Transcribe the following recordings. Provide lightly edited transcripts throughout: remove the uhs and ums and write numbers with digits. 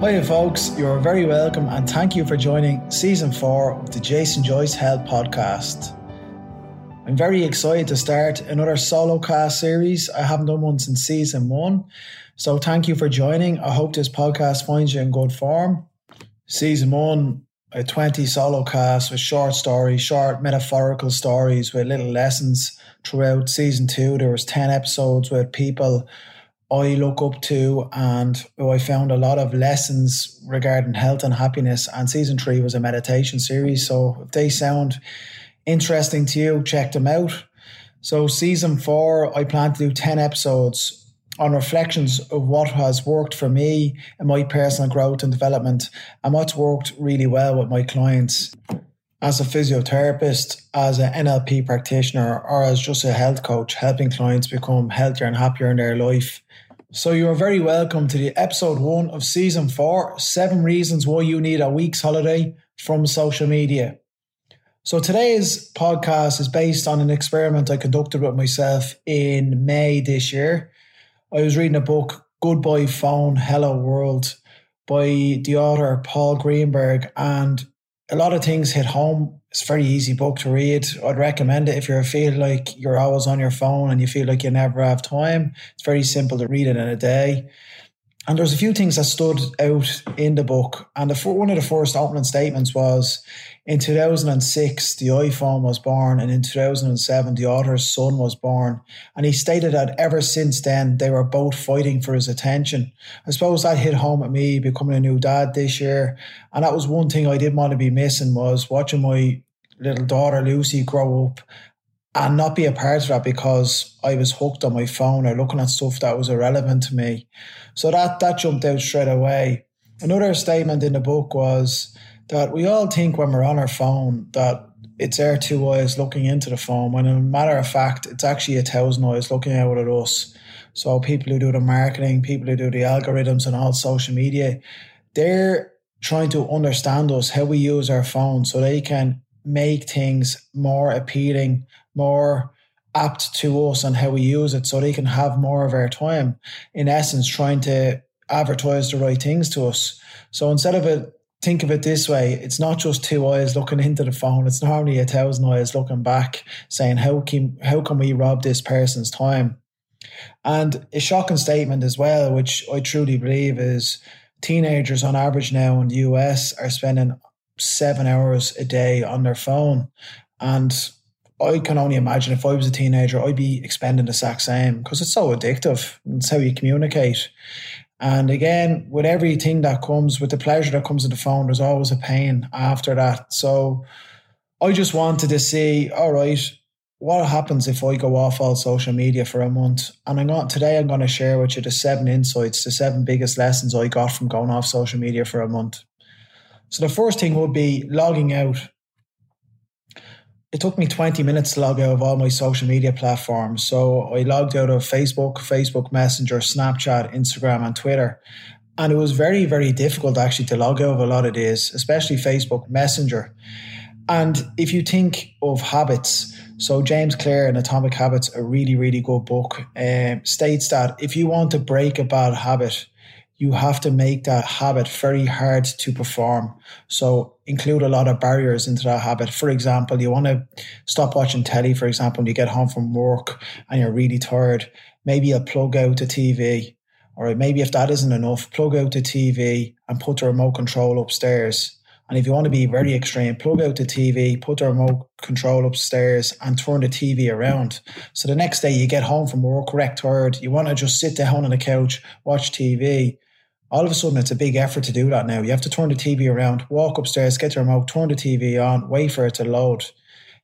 Hiya folks, you're very welcome and thank you for joining Season 4 of the Jason Joyce Health Podcast. I'm very excited to start another solo cast series. I haven't done one since Season 1, so thank you for joining. I hope this podcast finds you in good form. Season 1, a 20 solo casts with short stories, short metaphorical stories with little lessons throughout. Season 2, there was 10 episodes with people I look up to and I found a lot of lessons regarding health and happiness. And Season 3 was a meditation series. So if they sound interesting to you, check them out. So Season 4, I plan to do 10 episodes on reflections of what has worked for me in my personal growth and development and what's worked really well with my clients as a physiotherapist, as an NLP practitioner, or as just a health coach, helping clients become healthier and happier in their life. So you're very welcome to the episode 1 of Season 4, 7 Reasons Why You Need a Week's Holiday from Social Media. So today's podcast is based on an experiment I conducted with myself in May this year. I was reading a book, Goodbye Phone, Hello World, by the author Paul Greenberg, and a lot of things hit home. It's a very easy book to read. I'd recommend it if you feel like you're always on your phone and you feel like you never have time. It's very simple to read it in a day. And there's a few things that stood out in the book. And one of the first opening statements was, in 2006, the iPhone was born. And in 2007, the author's son was born. And he stated that ever since then, they were both fighting for his attention. I suppose that hit home at me becoming a new dad this year. And that was one thing I didn't want to be missing, was watching my little daughter, Lucy, grow up and not be a part of that because I was hooked on my phone or looking at stuff that was irrelevant to me. So that jumped out straight away. Another statement in the book was that we all think when we're on our phone that it's our two eyes looking into the phone, when in matter of fact, it's actually 1,000 eyes looking out at us. So people who do the marketing, people who do the algorithms and all social media, they're trying to understand us, how we use our phone, so they can make things more appealing, more apt to us and how we use it, so they can have more of our time, in essence, trying to advertise the right things to us. So instead of it, think of it this way. It's not just two eyes looking into the phone. It's normally 1,000 eyes looking back saying, how can we rob this person's time? And a shocking statement as well, which I truly believe, is teenagers on average now in the US are spending 7 hours a day on their phone. And I can only imagine if I was a teenager, I'd be expending the exact same, because it's so addictive. It's how you communicate. And again, with everything that comes, with the pleasure that comes with the phone, there's always a pain after that. So I just wanted to see, all right, what happens if I go off all social media for a month? And today I'm going to share with you the 7 insights, the 7 biggest lessons I got from going off social media for a month. So the first thing would be logging out. It took me 20 minutes to log out of all my social media platforms. So I logged out of Facebook Messenger, Snapchat, Instagram, and Twitter. And it was very, very difficult actually to log out of a lot of these, especially Facebook Messenger. And if you think of habits, so James Clear in Atomic Habits, a really, really good book, states that if you want to break a bad habit, you have to make that habit very hard to perform. So include a lot of barriers into that habit. For example, you want to stop watching telly, for example, when you get home from work and you're really tired. Maybe you'll plug out the TV. All right, maybe if that isn't enough, plug out the TV and put the remote control upstairs. And if you want to be very extreme, plug out the TV, put the remote control upstairs and turn the TV around. So the next day you get home from work, wrecked, tired. You want to just sit down on the couch, watch TV. All of a sudden, it's a big effort to do that now. You have to turn the TV around, walk upstairs, get the remote, turn the TV on, wait for it to load.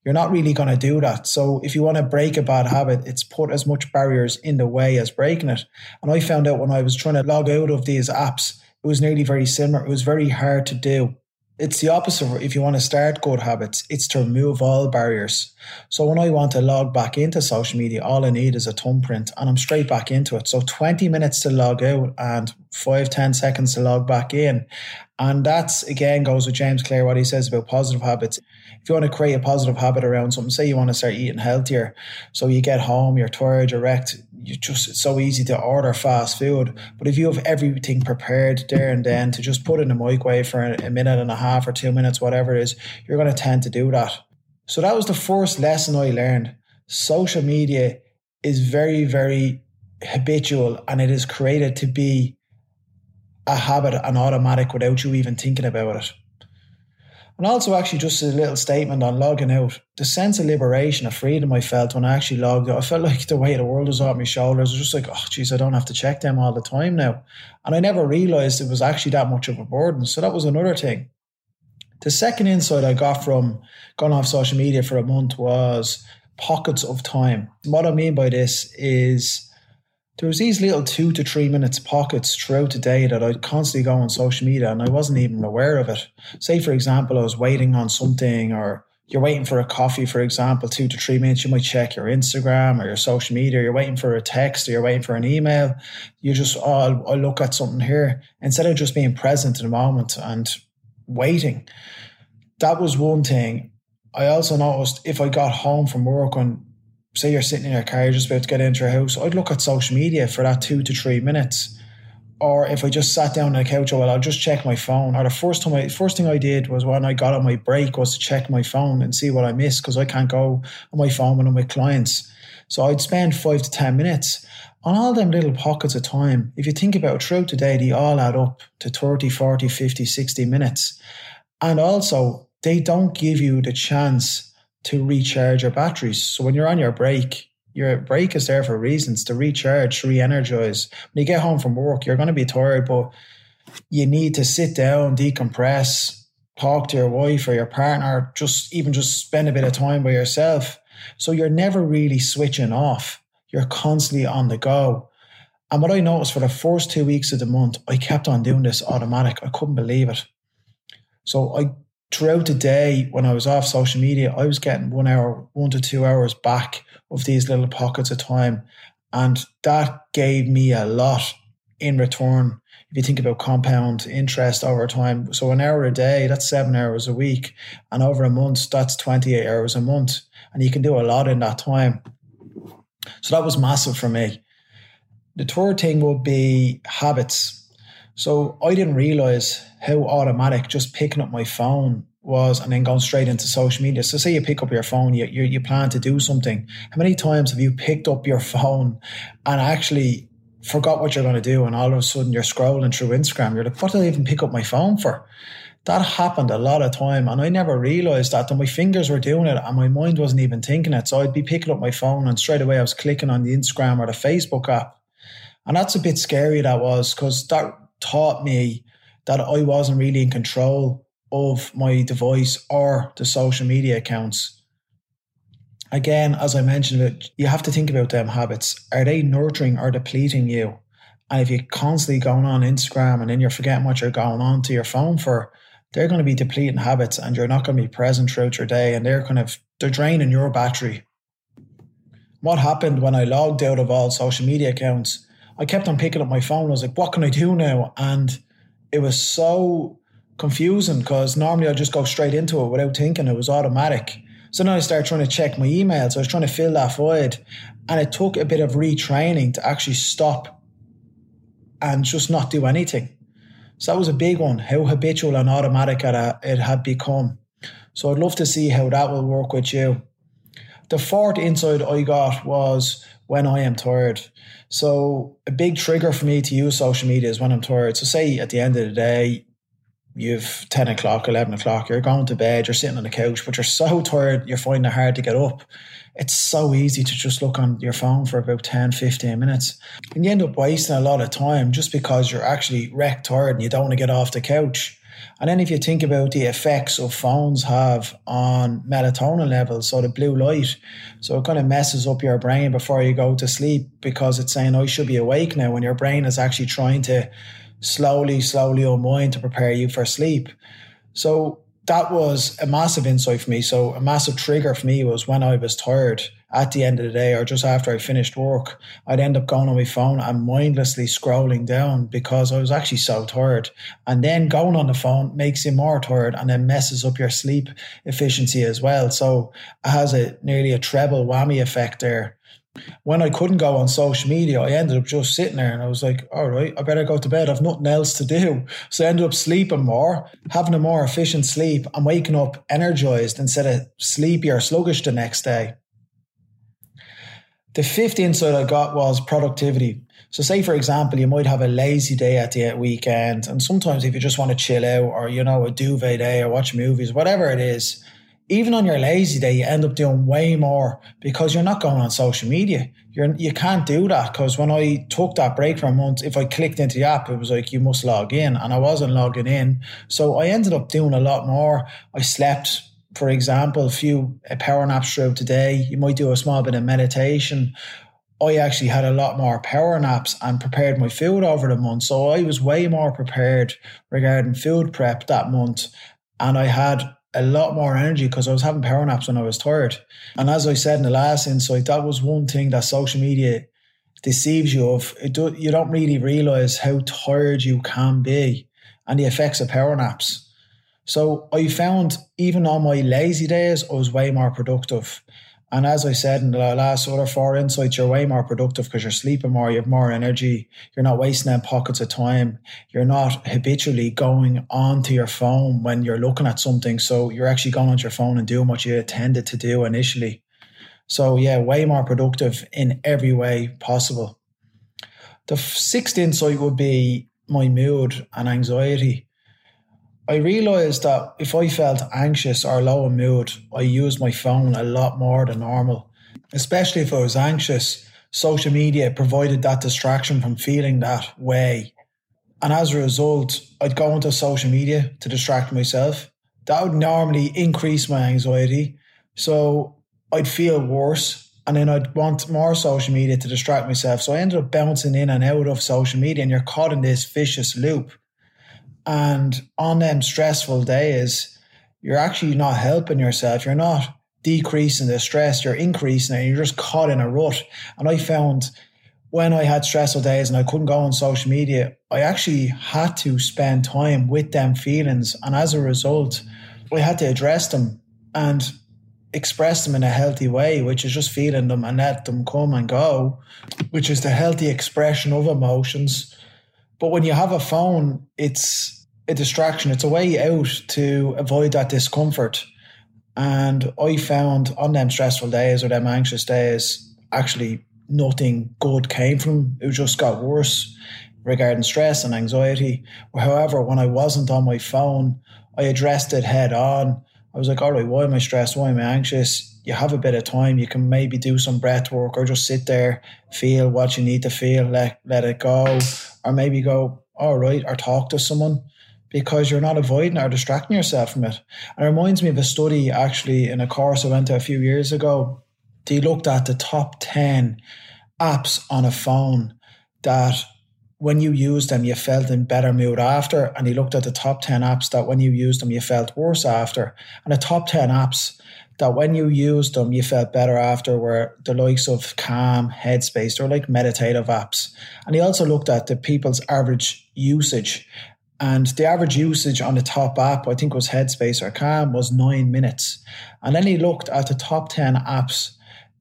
You're not really going to do that. So if you want to break a bad habit, it's put as much barriers in the way as breaking it. And I found out when I was trying to log out of these apps, it was nearly very similar. It was very hard to do. It's the opposite if you want to start good habits. It's to remove all barriers. So when I want to log back into social media, all I need is a thumbprint and I'm straight back into it. So 20 minutes to log out and 5-10 seconds to log back in. And that's, again, goes with James Clear, what he says about positive habits. If you want to create a positive habit around something, say you want to start eating healthier, so you get home, you're tired, you're wrecked, it's so easy to order fast food. But if you have everything prepared there and then to just put in the microwave for a minute and a half or 2 minutes, whatever it is, you're going to tend to do that. So that was the first lesson I learned. Social media is very, very habitual, and it is created to be a habit and automatic without you even thinking about it. And also, actually, just a little statement on logging out. The sense of liberation, of freedom I felt when I actually logged out, I felt like the weight of the world was off my shoulders. I was just like, oh, geez, I don't have to check them all the time now. And I never realized it was actually that much of a burden. So that was another thing. The second insight I got from going off social media for a month was pockets of time. What I mean by this is, there was these little 2 to 3 minutes pockets throughout the day that I'd constantly go on social media and I wasn't even aware of it. Say, for example, I was waiting on something, or you're waiting for a coffee, for example, 2 to 3 minutes, you might check your Instagram or your social media, you're waiting for a text or you're waiting for an email. You just, I'll look at something here, instead of just being present in the moment and waiting. That was one thing. I also noticed if I got home from work on, say you're sitting in your car, you're just about to get into your house, I'd look at social media for that 2 to 3 minutes. Or if I just sat down on the couch, I'll just check my phone. Or the first thing I did was when I got on my break was to check my phone and see what I missed, because I can't go on my phone when I'm with clients. So I'd spend 5 to 10 minutes on all them little pockets of time. If you think about it, throughout the day, they all add up to 30, 40, 50, 60 minutes. And also, they don't give you the chance to recharge your batteries. So when you're on your break is there for reasons, to recharge, to re-energize. When you get home from work, you're going to be tired, but you need to sit down, decompress, talk to your wife or your partner, just spend a bit of time by yourself. So you're never really switching off. You're constantly on the go. And what I noticed for the first 2 weeks of the month, I kept on doing this automatic. I couldn't believe it. So throughout the day, when I was off social media, I was getting 1 to 2 hours back of these little pockets of time. And that gave me a lot in return. If you think about compound interest over time, so an hour a day, that's 7 hours a week. And over a month, that's 28 hours a month. And you can do a lot in that time. So that was massive for me. The third thing would be habits. So I didn't realize how automatic just picking up my phone was and then going straight into social media. So say you pick up your phone, you plan to do something. How many times have you picked up your phone and actually forgot what you're going to do, and all of a sudden you're scrolling through Instagram? You're like, what did I even pick up my phone for? That happened a lot of time, and I never realized that my fingers were doing it and my mind wasn't even thinking it. So I'd be picking up my phone and straight away I was clicking on the Instagram or the Facebook app. And that's a bit scary, that was, because that taught me that I wasn't really in control of my device or the social media accounts. Again, as I mentioned, you have to think about them habits. Are they nurturing or depleting you? And if you're constantly going on Instagram and then you're forgetting what you're going on to your phone for, they're going to be depleting habits and you're not going to be present throughout your day, and they're draining your battery. What happened when I logged out of all social media accounts? I kept on picking up my phone. I was like, what can I do now? And it was so confusing, because normally I just go straight into it without thinking. It was automatic. So then I started trying to check my emails. I was trying to fill that void. And it took a bit of retraining to actually stop and just not do anything. So that was a big one, how habitual and automatic it had become. So I'd love to see how that will work with you. The fourth insight I got was when I am tired. So a big trigger for me to use social media is when I'm tired. So say at the end of the day, you've 10 o'clock, 11 o'clock, you're going to bed, you're sitting on the couch, but you're so tired, you're finding it hard to get up. It's so easy to just look on your phone for about 10, 15 minutes. And you end up wasting a lot of time just because you're actually wrecked tired and you don't want to get off the couch. And then if you think about the effects of phones have on melatonin levels, so the blue light, so it kind of messes up your brain before you go to sleep, because it's saying, oh, you should be awake now, when your brain is actually trying to slowly unwind to prepare you for sleep. So that was a massive insight for me. So a massive trigger for me was when I was tired at the end of the day or just after I finished work, I'd end up going on my phone and mindlessly scrolling down because I was actually so tired. And then going on the phone makes you more tired and then messes up your sleep efficiency as well. So it has a nearly a treble whammy effect there. When I couldn't go on social media, I ended up just sitting there and I was like, all right, I better go to bed. I've nothing else to do. So I ended up sleeping more, having a more efficient sleep and waking up energized instead of sleepy or sluggish the next day. The fifth insight I got was productivity. So say, for example, you might have a lazy day at the weekend. And sometimes if you just want to chill out or, you know, a duvet day or watch movies, whatever it is, even on your lazy day, you end up doing way more because you're not going on social media. You can't do that because when I took that break for a month, if I clicked into the app, it was like, you must log in. And I wasn't logging in. So I ended up doing a lot more. I slept, for example, a power naps throughout the day. You might do a small bit of meditation. I actually had a lot more power naps and prepared my food over the month. So I was way more prepared regarding food prep that month. And I had a lot more energy because I was having power naps when I was tired. And as I said in the last insight, that was one thing that social media deceives you of. You don't really realize how tired you can be and the effects of power naps. So I found even on my lazy days, I was way more productive. And as I said in the last other four insights, you're way more productive because you're sleeping more, you have more energy, you're not wasting out pockets of time, you're not habitually going onto your phone when you're looking at something. So you're actually going onto your phone and doing what you intended to do initially. So yeah, way more productive in every way possible. The sixth insight would be my mood and anxiety. I realised that if I felt anxious or low in mood, I used my phone a lot more than normal. Especially if I was anxious, social media provided that distraction from feeling that way. And as a result, I'd go onto social media to distract myself. That would normally increase my anxiety. So I'd feel worse. And then I'd want more social media to distract myself. So I ended up bouncing in and out of social media and you're caught in this vicious loop. And on them stressful days, you're actually not helping yourself. You're not decreasing the stress, you're increasing it. And you're just caught in a rut. And I found when I had stressful days and I couldn't go on social media, I actually had to spend time with them feelings. And as a result, I had to address them and express them in a healthy way, which is just feeling them and let them come and go, which is the healthy expression of emotions. But when you have a phone, it's a distraction. It's a way out to avoid that discomfort. And I found on them stressful days or them anxious days, actually nothing good came from them. It just got worse regarding stress and anxiety. However, when I wasn't on my phone, I addressed it head on. I was like, all right, why am I stressed? Why am I anxious? You have a bit of time. You can maybe do some breath work or just sit there, feel what you need to feel, let it go. Or maybe go, all right, or talk to someone because you're not avoiding or distracting yourself from it. And it reminds me of a study actually in a course I went to a few years ago. They looked at the top 10 apps on a phone that when you used them, you felt in better mood after. And they looked at the top 10 apps that when you used them, you felt worse after. And the top 10 apps that when you used them, you felt better after were the likes of Calm, Headspace. They're like meditative apps. And he also looked at the people's average usage. And the average usage on the top app, I think was Headspace or Calm, was 9 minutes. And then he looked at the top 10 apps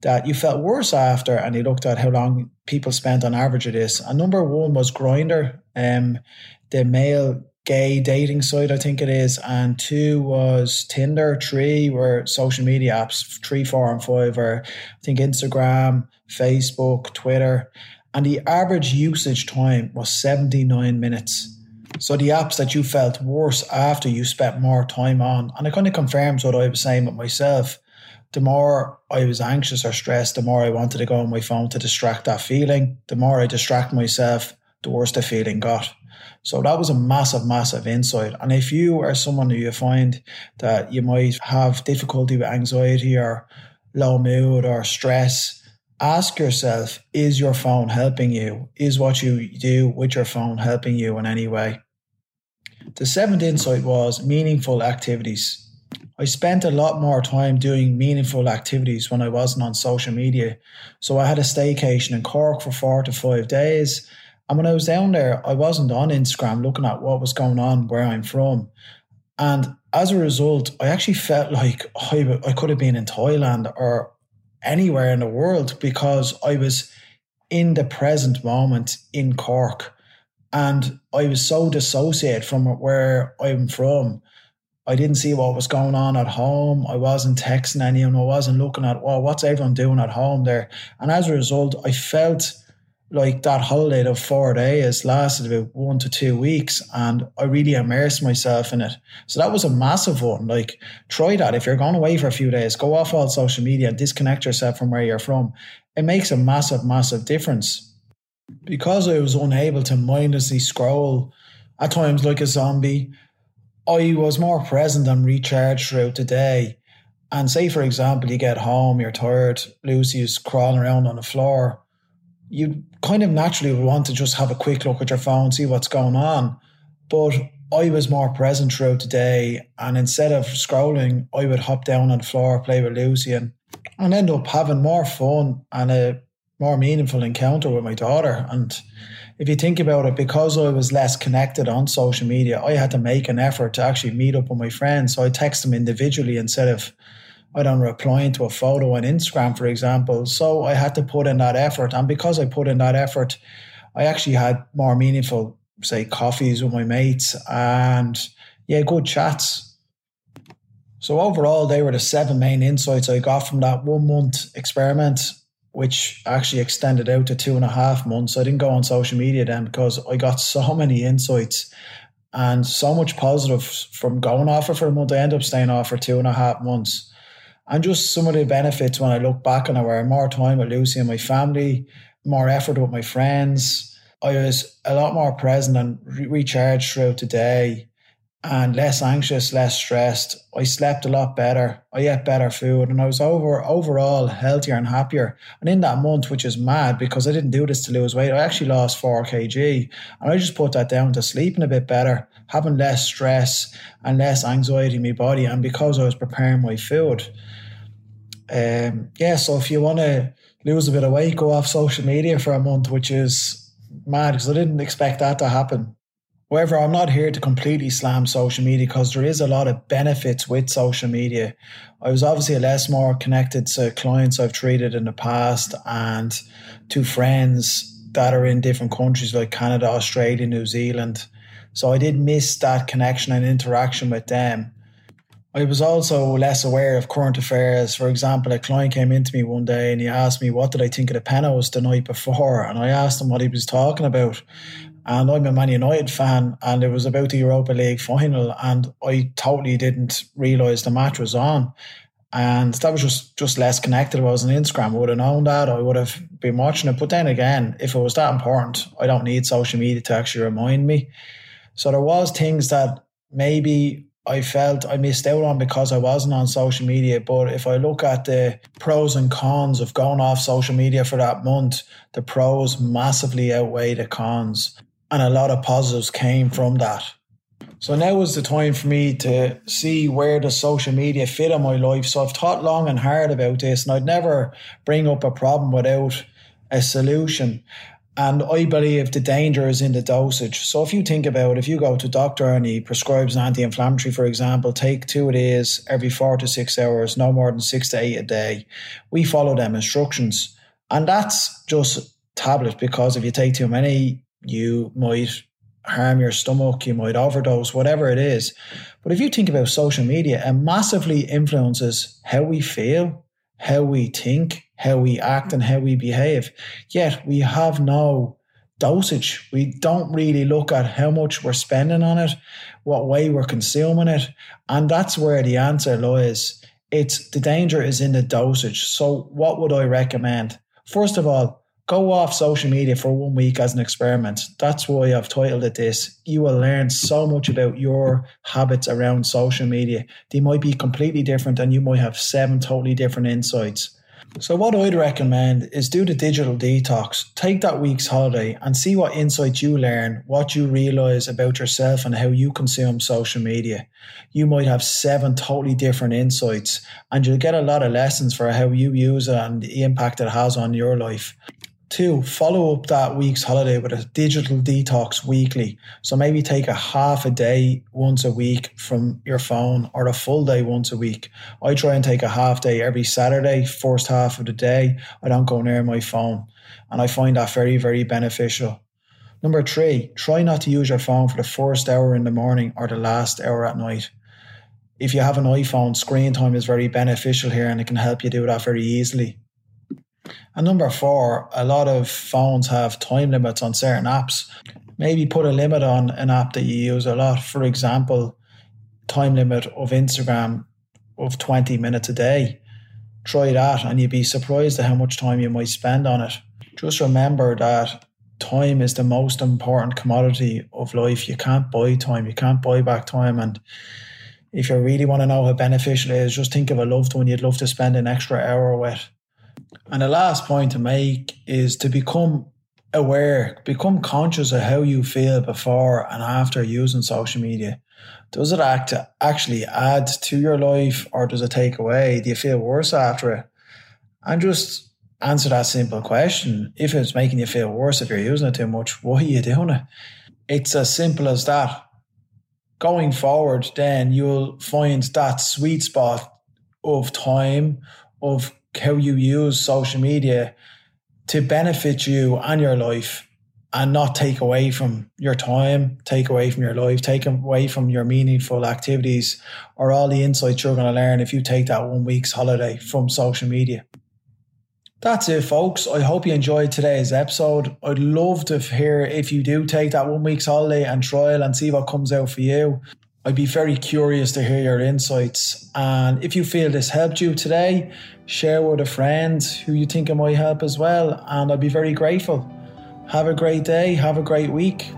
that you felt worse after. And he looked at how long people spent on average of this. And number one was Grindr, the male gay dating site, I think it is. And two was Tinder. Three were social media apps. 3, 4, and 5 are, I think, Instagram, Facebook, Twitter. And the average usage time was 79 minutes. So the apps that you felt worse after you spent more time on. And it kind of confirms what I was saying with myself. The more I was anxious or stressed, the more I wanted to go on my phone to distract that feeling. The more I distract myself, the worse the feeling got. So that was a massive, massive insight. And if you are someone who you find that you might have difficulty with anxiety or low mood or stress, ask yourself, is your phone helping you? Is what you do with your phone helping you in any way? The seventh insight was meaningful activities. I spent a lot more time doing meaningful activities when I wasn't on social media. So I had a staycation in Cork for 4 to 5 days. And when I was down there, I wasn't on Instagram looking at what was going on where I'm from. And as a result, I actually felt like I could have been in Thailand or anywhere in the world because I was in the present moment in Cork. And I was so dissociated from where I'm from. I didn't see what was going on at home. I wasn't texting anyone. I wasn't looking at, well, what's everyone doing at home there? And as a result, I felt like that holiday of 4 days lasted about 1 to 2 weeks, and I really immersed myself in it. So that was a massive one. Like, try that. If you're going away for a few days, go off all social media and disconnect yourself from where you're from. It makes a massive, massive difference. Because I was unable to mindlessly scroll at times like a zombie, I was more present and recharged throughout the day. And say, for example, you get home, you're tired, Lucy is crawling around on the floor. You kind of naturally would want to just have a quick look at your phone, see what's going on. But I was more present throughout the day. And instead of scrolling, I would hop down on the floor, play with Lucy and end up having more fun and a more meaningful encounter with my daughter. And if you think about it, because I was less connected on social media, I had to make an effort to actually meet up with my friends. So I text them individually instead of, I don't know, replying to a photo on Instagram, for example. So I had to put in that effort. And because I put in that effort, I actually had more meaningful, say, coffees with my mates and, yeah, good chats. So overall, they were the 7 main insights I got from that 1 month experiment, which actually extended out to 2.5 months. I didn't go on social media then because I got so many insights and so much positive from going off it for a month. I ended up staying off for 2.5 months. And just some of the benefits when I look back on it were more time with Lucy and my family, more effort with my friends. I was a lot more present and recharged throughout the day and less anxious, less stressed. I slept a lot better. I ate better food and I was overall healthier and happier. And in that month, which is mad because I didn't do this to lose weight, I actually lost 4 kg. And I just put that down to sleeping a bit better, having less stress and less anxiety in my body. And because I was preparing my food. So if you want to lose a bit of weight, go off social media for a month, which is mad because I didn't expect that to happen. However, I'm not here to completely slam social media because there is a lot of benefits with social media. I was obviously less more connected to clients I've treated in the past and to friends that are in different countries like Canada, Australia, New Zealand. So I did miss that connection and interaction with them. I was also less aware of current affairs. For example, a client came into me one day and he asked me, what did I think of the Penos the night before? And I asked him what he was talking about. And I'm a Man United fan, and it was about the Europa League final, and I totally didn't realise the match was on. And that was just less connected. If I was on Instagram, I would have known that. I would have been watching it. But then again, if it was that important, I don't need social media to actually remind me. So there was things that maybe I felt I missed out on because I wasn't on social media. But if I look at the pros and cons of going off social media for that month, the pros massively outweigh the cons. And a lot of positives came from that. So now is the time for me to see where does social media fit in my life. So I've thought long and hard about this, and I'd never bring up a problem without a solution. And I believe the danger is in the dosage. So if you think about, if you go to a doctor and he prescribes an anti-inflammatory, for example, take 2 of these every 4 to 6 hours, no more than 6 to 8 a day. We follow them instructions. And that's just tablet, because if you take too many, you might harm your stomach, you might overdose, whatever it is. But if you think about social media, it massively influences how we feel, how we think, how we act and how we behave. Yet we have no dosage. We don't really look at how much we're spending on it, what way we're consuming it. And that's where the answer lies. It's the danger is in the dosage. So what would I recommend? First of all, go off social media for 1 week as an experiment. That's why I've titled it this. You will learn so much about your habits around social media. They might be completely different and you might have 7 totally different insights. So what I'd recommend is do the digital detox, take that week's holiday and see what insights you learn, what you realise about yourself and how you consume social media. You might have 7 totally different insights and you'll get a lot of lessons for how you use it and the impact it has on your life. 2, follow up that week's holiday with a digital detox weekly. So maybe take a half a day once a week from your phone or a full day once a week. I try and take a half day every Saturday, first half of the day. I don't go near my phone and I find that very, very beneficial. 3, try not to use your phone for the first hour in the morning or the last hour at night. If you have an iPhone, screen time is very beneficial here and it can help you do that very easily. And 4, a lot of phones have time limits on certain apps. Maybe put a limit on an app that you use a lot. For example, time limit of Instagram of 20 minutes a day. Try that and you'd be surprised at how much time you might spend on it. Just remember that time is the most important commodity of life. You can't buy time. You can't buy back time. And if you really want to know how beneficial it is, just think of a loved one you'd love to spend an extra hour with. And the last point to make is to become aware, become conscious of how you feel before and after using social media. Does it actually add to your life or does it take away? Do you feel worse after it? And just answer that simple question. If it's making you feel worse, if you're using it too much, why are you doing it? It's as simple as that. Going forward, then you'll find that sweet spot of time, of how you use social media to benefit you and your life and not take away from your time, take away from your life, take away from your meaningful activities or all the insights you're going to learn if you take that 1 week's holiday from social media. That's it, folks. I hope you enjoyed today's episode. I'd love to hear if you do take that 1 week's holiday and trial and see what comes out for you. I'd be very curious to hear your insights. And if you feel this helped you today, share with a friend who you think it might help as well. And I'd be very grateful. Have a great day. Have a great week.